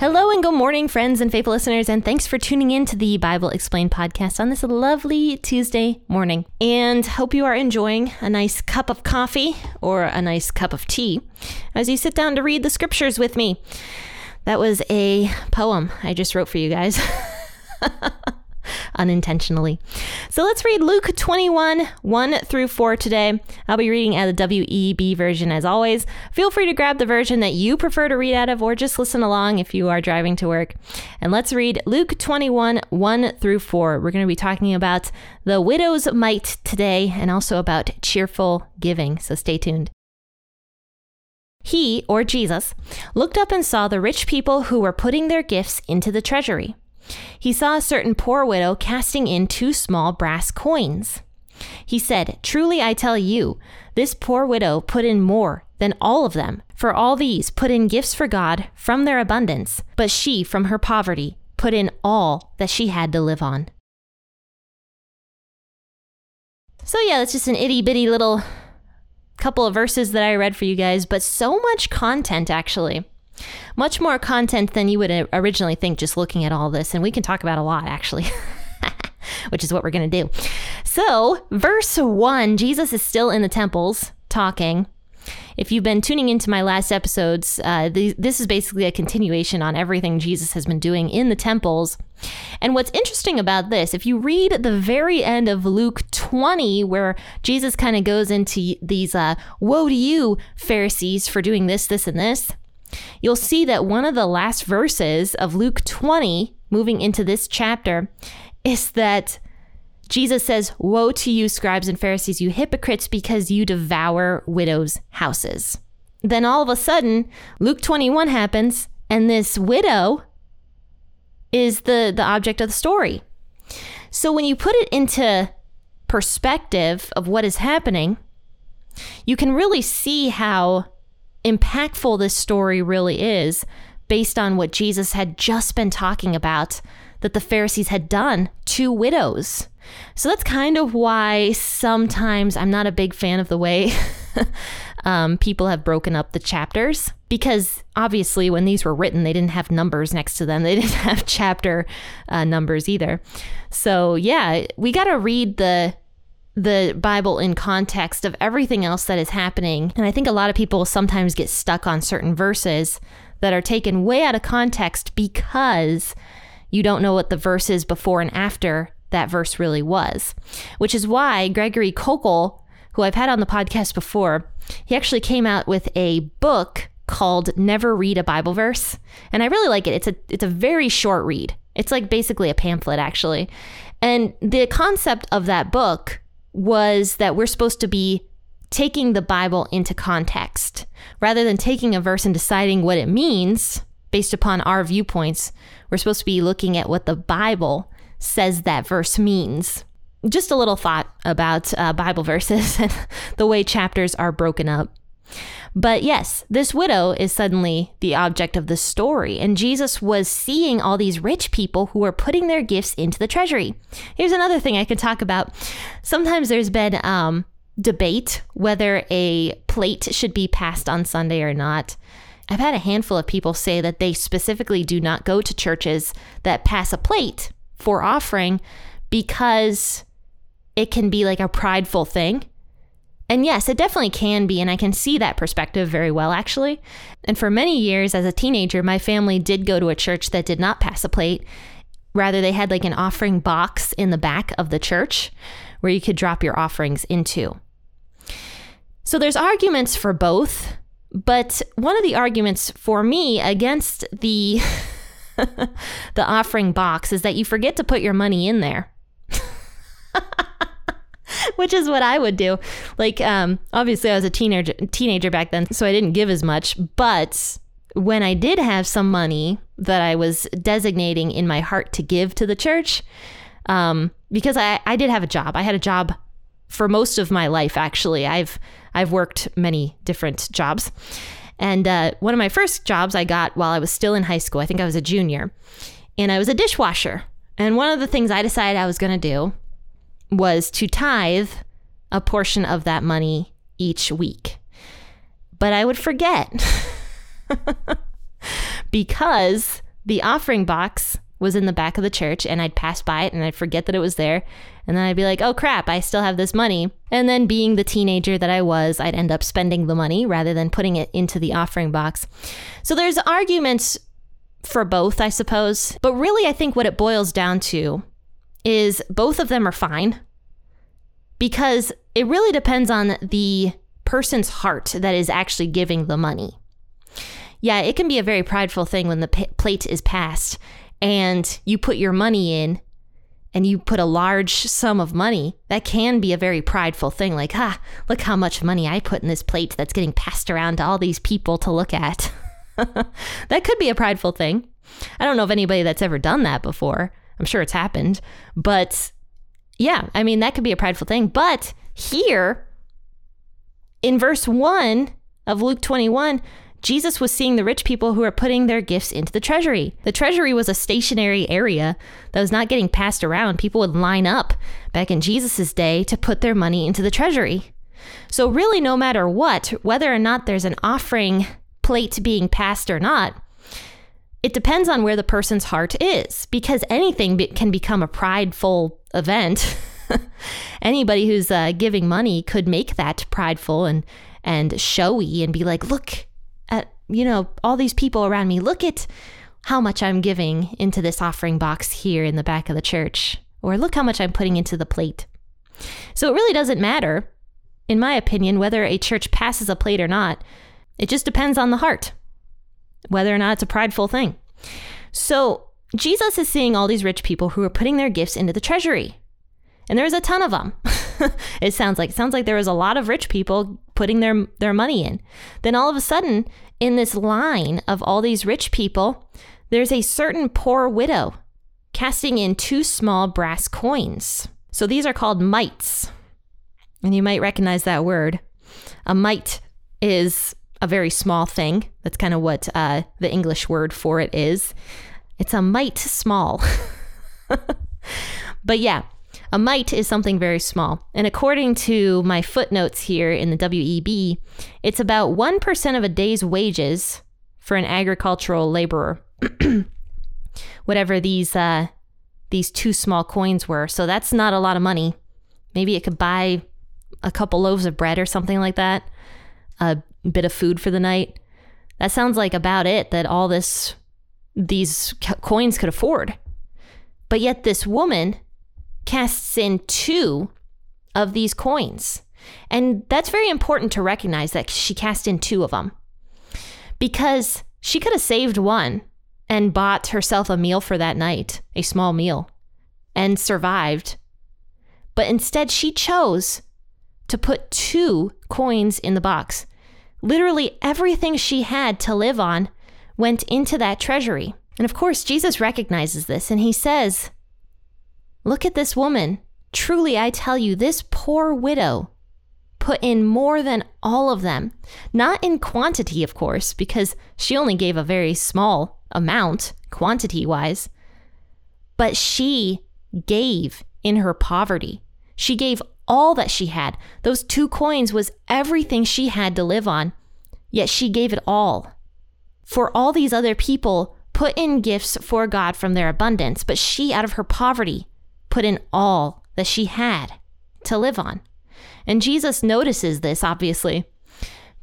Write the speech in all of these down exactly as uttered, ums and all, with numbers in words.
Hello and good morning, friends and faithful listeners, and thanks for tuning in to the Bible Explained podcast on this lovely Tuesday morning. And hope you are enjoying a nice cup of coffee or a nice cup of tea as you sit down to read the scriptures with me. That was a poem I just wrote for you guys unintentionally. So let's read Luke twenty-one, one through four today. I'll be reading out of the W E B version as always. Feel free to grab the version that you prefer to read out of or just listen along if you are driving to work. And let's read Luke twenty-one, one through four. We're going to be talking about the widow's mite today and also about cheerful giving. So stay tuned. He, or Jesus, looked up and saw the rich people who were putting their gifts into the treasury. He saw a certain poor widow casting in two small brass coins. He said, "Truly I tell you, this poor widow put in more than all of them, for all these put in gifts for God from their abundance, but she from her poverty put in all that she had to live on." So yeah, that's just an itty-bitty little couple of verses that I read for you guys, but so much content, actually. Much more content than you would originally think just looking at all this, and we can talk about a lot, actually, which is what we're going to do. So, verse one, Jesus is still in the temples talking. If you've been tuning into my last episodes, uh, th- this is basically a continuation on everything Jesus has been doing in the temples. And what's interesting about this, if you read the very end of Luke twenty, where Jesus kind of goes into these, uh, woe to you, Pharisees, for doing this, this, and this, you'll see that one of the last verses of Luke twenty, moving into this chapter, is that Jesus says, "Woe to you, scribes and Pharisees, you hypocrites, because you devour widows' houses." Then all of a sudden, Luke twenty-one happens, and this widow is the, the object of the story. So when you put it into perspective of what is happening, you can really see how impactful this story really is based on what Jesus had just been talking about that the Pharisees had done to widows. So that's kind of why sometimes I'm not a big fan of the way um, people have broken up the chapters, because obviously when these were written, they didn't have numbers next to them. They didn't have chapter uh, numbers either. So yeah, we got to read the the Bible in context of everything else that is happening. And I think a lot of people sometimes get stuck on certain verses that are taken way out of context because you don't know what the verses before and after that verse really was, which is why Gregory Koukl, who I've had on the podcast before, he actually came out with a book called Never Read a Bible Verse. And I really like it. It's a it's a very short read. It's like basically a pamphlet, actually. And the concept of that book was that we're supposed to be taking the Bible into context rather than taking a verse and deciding what it means based upon our viewpoints. We're supposed to be looking at what the Bible says that verse means. Just a little thought about uh, Bible verses and the way chapters are broken up. But yes, this widow is suddenly the object of the story, and Jesus was seeing all these rich people who were putting their gifts into the treasury. Here's another thing I could talk about. Sometimes there's been um, debate whether a plate should be passed on Sunday or not. I've had a handful of people say that they specifically do not go to churches that pass a plate for offering because it can be like a prideful thing. And yes, it definitely can be. And I can see that perspective very well, actually. And for many years as a teenager, my family did go to a church that did not pass a plate. Rather, they had like an offering box in the back of the church where you could drop your offerings into. So there's arguments for both. But one of the arguments for me against the the offering box is that you forget to put your money in there, which is what I would do. Like, um, obviously I was a teenager, teenager back then, so I didn't give as much. But when I did have some money that I was designating in my heart to give to the church, um, because I, I did have a job, I had a job for most of my life, actually. I've I've worked many different jobs. And uh, one of my first jobs I got while I was still in high school, I think I was a junior, and I was a dishwasher. And one of the things I decided I was going to do was to tithe a portion of that money each week. But I would forget because the offering box was in the back of the church, and I'd pass by it and I'd forget that it was there. And then I'd be like, oh crap, I still have this money. And then, being the teenager that I was, I'd end up spending the money rather than putting it into the offering box. So there's arguments for both, I suppose. But really, I think what it boils down to is both of them are fine, because it really depends on the person's heart that is actually giving the money. Yeah, it can be a very prideful thing when the p- plate is passed and you put your money in and you put a large sum of money. That can be a very prideful thing. Like, ah, look how much money I put in this plate that's getting passed around to all these people to look at. That could be a prideful thing. I don't know of anybody that's ever done that before. I'm sure it's happened. But yeah, I mean, that could be a prideful thing. But here in verse one of Luke twenty-one, Jesus was seeing the rich people who are putting their gifts into the treasury. The treasury was a stationary area that was not getting passed around. People would line up back in Jesus's day to put their money into the treasury. So really, no matter what, whether or not there's an offering plate being passed or not, it depends on where the person's heart is, because anything be- can become a prideful event. Anybody who's uh, giving money could make that prideful and, and showy and be like, look at, you know, all these people around me. Look at how much I'm giving into this offering box here in the back of the church, or look how much I'm putting into the plate. So it really doesn't matter, in my opinion, whether a church passes a plate or not. It just depends on the heart, whether or not it's a prideful thing. So Jesus is seeing all these rich people who are putting their gifts into the treasury. And there's a ton of them. It sounds like, sounds like there was a lot of rich people putting their, their money in. Then all of a sudden, in this line of all these rich people, there's a certain poor widow casting in two small brass coins. So these are called mites. And you might recognize that word. A mite is a very small thing. That's kind of what uh, the English word for it is. It's a mite small. But yeah, a mite is something very small. And according to my footnotes here in the W E B, it's about one percent of a day's wages for an agricultural laborer, whatever these uh, these two small coins were. So that's not a lot of money. Maybe it could buy a couple loaves of bread or something like that, a bit of food for the night. That sounds like about it that all this these coins could afford. But yet this woman casts in two of these coins. And that's very important to recognize, that she cast in two of them, because she could have saved one and bought herself a meal for that night, a small meal, and survived. But instead, she chose to put two coins in the box. Literally everything she had to live on went into that treasury. And of course, Jesus recognizes this, and he says, look at this woman. Truly, I tell you, this poor widow put in more than all of them. Not in quantity, of course, because she only gave a very small amount, quantity-wise, but she gave in her poverty. She gave all that she had. Those two coins was everything she had to live on, yet she gave it all. For all these other people put in gifts for God from their abundance, but she, out of her poverty, put in all that she had to live on. And Jesus notices this, obviously,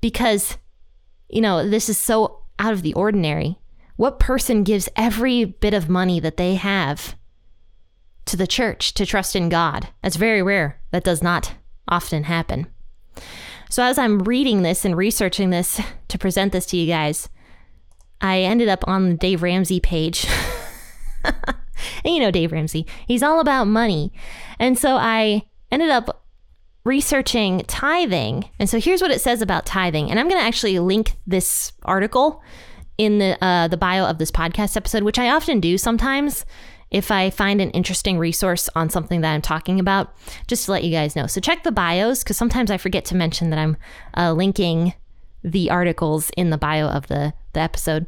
because, you know, this is so out of the ordinary. What person gives every bit of money that they have to the church to trust in God? That's very rare. That does not often happen. So as I'm reading this and researching this to present this to you guys, I ended up on the Dave Ramsey page. And you know Dave Ramsey, he's all about money. And so I ended up researching tithing. And so here's what it says about tithing. And I'm going to actually link this article in the uh, the bio of this podcast episode, which I often do sometimes. if I find an interesting resource on something that I'm talking about, just to let you guys know. So check the bios, because sometimes I forget to mention that I'm uh, linking the articles in the bio of the, the episode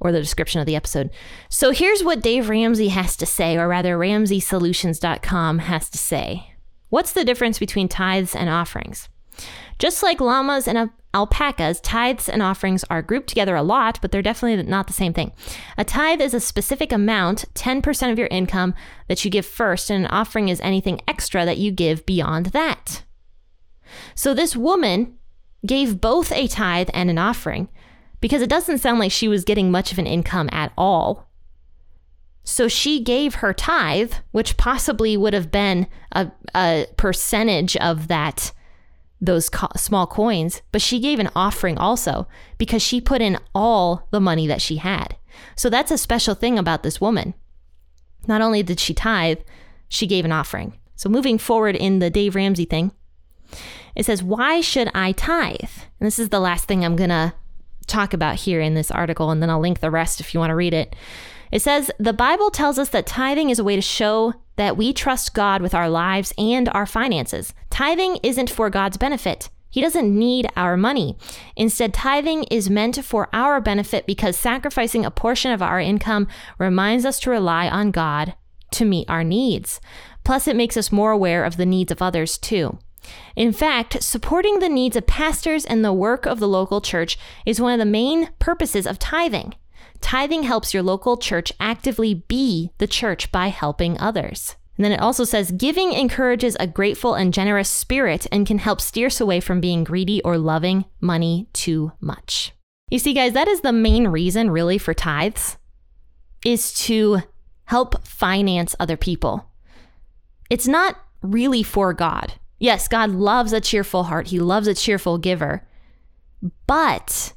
or the description of the episode. So here's what Dave Ramsey has to say, or rather Ramsey Solutions dot com has to say. What's the difference between tithes and offerings? Just like llamas and alpacas, tithes and offerings are grouped together a lot, but they're definitely not the same thing. A tithe is a specific amount, ten percent of your income, that you give first, and an offering is anything extra that you give beyond that. So this woman gave both a tithe and an offering, because it doesn't sound like she was getting much of an income at all. So she gave her tithe, which possibly would have been a, a percentage of that, those co- small coins, but she gave an offering also, because she put in all the money that she had. So that's a special thing about this woman. Not only did she tithe, she gave an offering. So moving forward in the Dave Ramsey thing, it says, why should I tithe? And this is the last thing I'm going to talk about here in this article, and then I'll link the rest if you want to read it. It says, the Bible tells us that tithing is a way to show that we trust God with our lives and our finances. Tithing isn't for God's benefit. He doesn't need our money. Instead, tithing is meant for our benefit, because sacrificing a portion of our income reminds us to rely on God to meet our needs. Plus, it makes us more aware of the needs of others too. In fact, supporting the needs of pastors and the work of the local church is one of the main purposes of tithing. Tithing helps your local church actively be the church by helping others. And then it also says, giving encourages a grateful and generous spirit and can help steer us away from being greedy or loving money too much. You see, guys, that is the main reason really for tithes, is to help finance other people. It's not really for God. Yes, God loves a cheerful heart. He loves a cheerful giver. But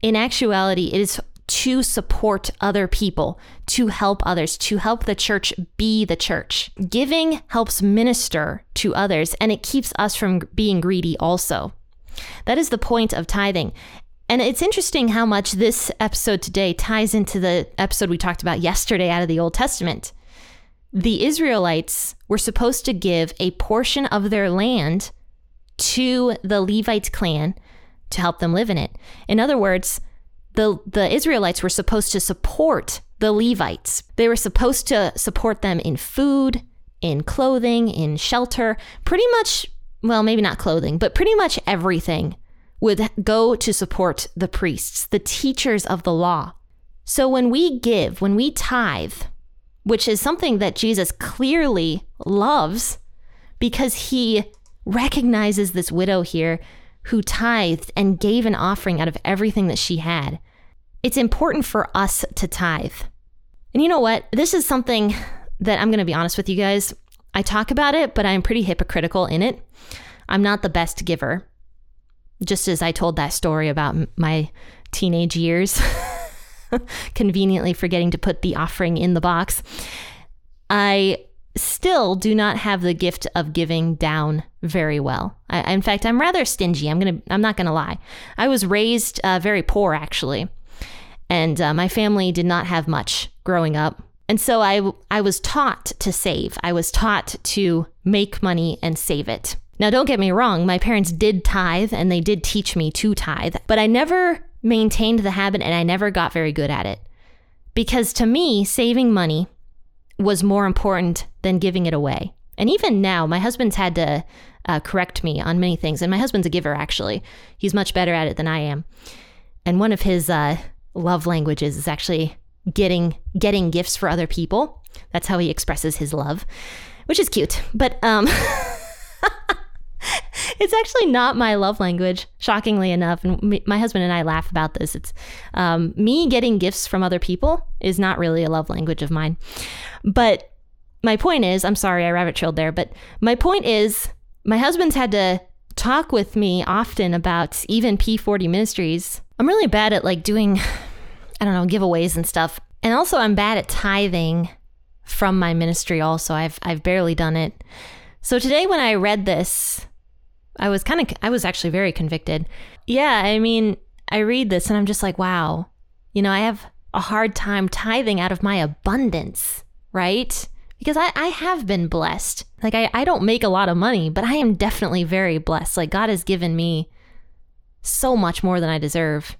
in actuality, it is to support other people, to help others, to help the church be the church. Giving helps minister to others, and it keeps us from being greedy also. That is the point of tithing. And it's interesting how much this episode today ties into the episode we talked about yesterday out of the Old Testament. The Israelites were supposed to give a portion of their land to the Levite clan to help them live in it. In other words, the the Israelites were supposed to support the Levites. They were supposed to support them in food, in clothing, in shelter. Pretty much, well, maybe not clothing, but pretty much everything would go to support the priests, the teachers of the law. So when we give, when we tithe, which is something that Jesus clearly loves, because he recognizes this widow here who tithed and gave an offering out of everything that she had. It's important for us to tithe. And you know what? This is something that I'm going to be honest with you guys. I talk about it, but I'm pretty hypocritical in it. I'm not the best giver, just as I told that story about my teenage years. Conveniently forgetting to put the offering in the box. I still do not have the gift of giving down very well. I, in fact, I'm rather stingy. I'm gonna. I'm not gonna lie. I was raised uh, very poor, actually, and uh, my family did not have much growing up. And so I I was taught to save. I was taught to make money and save it. Now, don't get me wrong. My parents did tithe, and they did teach me to tithe, but I never maintained the habit, and I never got very good at it, because to me, saving money was more important than giving it away. And even now, my husband's had to uh, correct me on many things, and my husband's a giver, actually. He's much better at it than I am. And one of his uh, love languages is actually getting getting gifts for other people. That's how he expresses his love, which is cute. But um, it's actually not my love language, shockingly enough. And my husband and I laugh about this. It's um, me getting gifts from other people is not really a love language of mine. But my point is, I'm sorry, I rabbit trailed there. But my point is, my husband's had to talk with me often about even P forty ministries. I'm really bad at like doing, I don't know, giveaways and stuff. And also I'm bad at tithing from my ministry also. I've I've barely done it. So today when I read this, I was kind of, I was actually very convicted. Yeah, I mean, I read this and I'm just like, wow, you know, I have a hard time tithing out of my abundance, right? Because I, I have been blessed. Like I, I don't make a lot of money, but I am definitely very blessed. Like God has given me so much more than I deserve.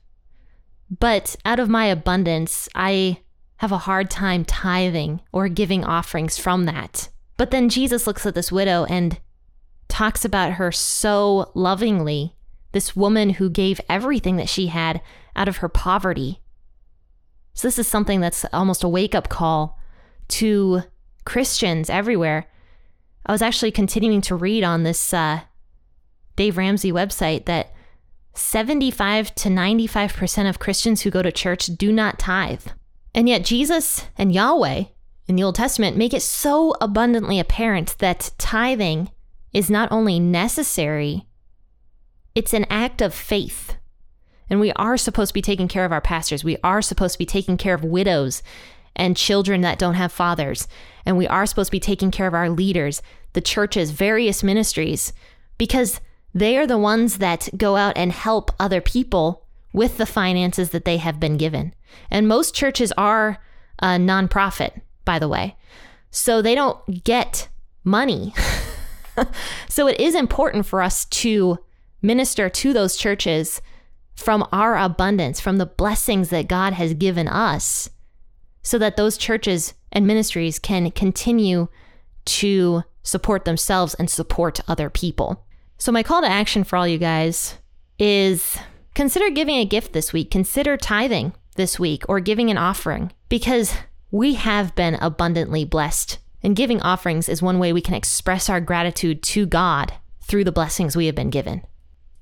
But out of my abundance, I have a hard time tithing or giving offerings from that. But then Jesus looks at this widow and talks about her so lovingly, this woman who gave everything that she had out of her poverty. So this is something that's almost a wake-up call to Christians everywhere. I was actually continuing to read on this uh, Dave Ramsey website that seventy-five to ninety-five percent of Christians who go to church do not tithe. And yet Jesus and Yahweh in the Old Testament make it so abundantly apparent that tithing is not only necessary, it's an act of faith. And we are supposed to be taking care of our pastors. We are supposed to be taking care of widows and children that don't have fathers. And we are supposed to be taking care of our leaders, the churches, various ministries, because they are the ones that go out and help other people with the finances that they have been given. And most churches are a nonprofit, by the way, so they don't get money. So it is important for us to minister to those churches from our abundance, from the blessings that God has given us, so that those churches and ministries can continue to support themselves and support other people. So my call to action for all you guys is consider giving a gift this week. Consider tithing this week or giving an offering, because we have been abundantly blessed. And giving offerings is one way we can express our gratitude to God through the blessings we have been given.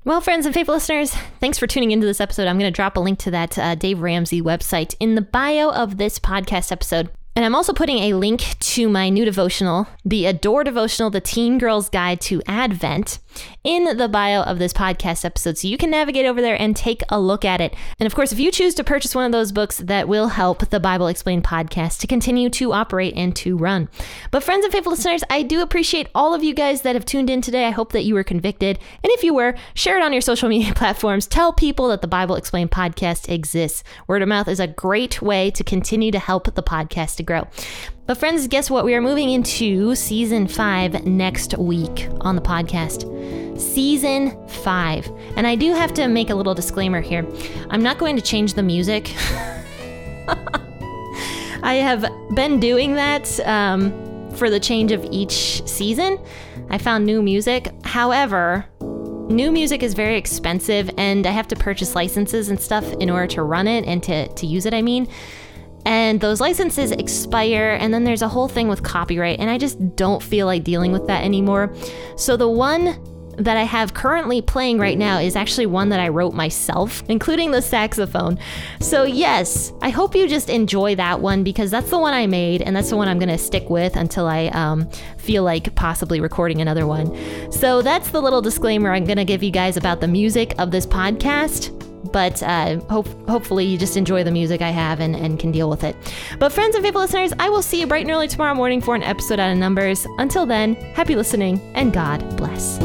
Well, friends and faithful listeners, thanks for tuning into this episode. I'm going to drop a link to that uh, Dave Ramsey website in the bio of this podcast episode. And I'm also putting a link to my new devotional, the Adore devotional, the Teen Girl's Guide to Advent, in the bio of this podcast episode. So you can navigate over there and take a look at it. And of course, if you choose to purchase one of those books, that will help the Bible Explained podcast to continue to operate and to run. But friends and faithful listeners, I do appreciate all of you guys that have tuned in today. I hope that you were convicted. And if you were, share it on your social media platforms. Tell people that the Bible Explained podcast exists. Word of mouth is a great way to continue to help the podcast to grow. But friends, guess what? We are moving into season five next week on the podcast. Season five. And I do have to make a little disclaimer here. I'm not going to change the music. I have been doing that um, for the change of each season. I found new music. However, new music is very expensive and I have to purchase licenses and stuff in order to run it and to, to use it, I mean. And those licenses expire, and then there's a whole thing with copyright, and I just don't feel like dealing with that anymore. So the one that I have currently playing right now is actually one that I wrote myself, including the saxophone. So yes, I hope you just enjoy that one, because that's the one I made, and that's the one I'm going to stick with until I um, feel like possibly recording another one. So that's the little disclaimer I'm going to give you guys about the music of this podcast. But uh, hope, hopefully you just enjoy the music I have and, and can deal with it. But friends and faithful listeners, I will see you bright and early tomorrow morning for an episode out of Numbers. Until then, happy listening and God bless.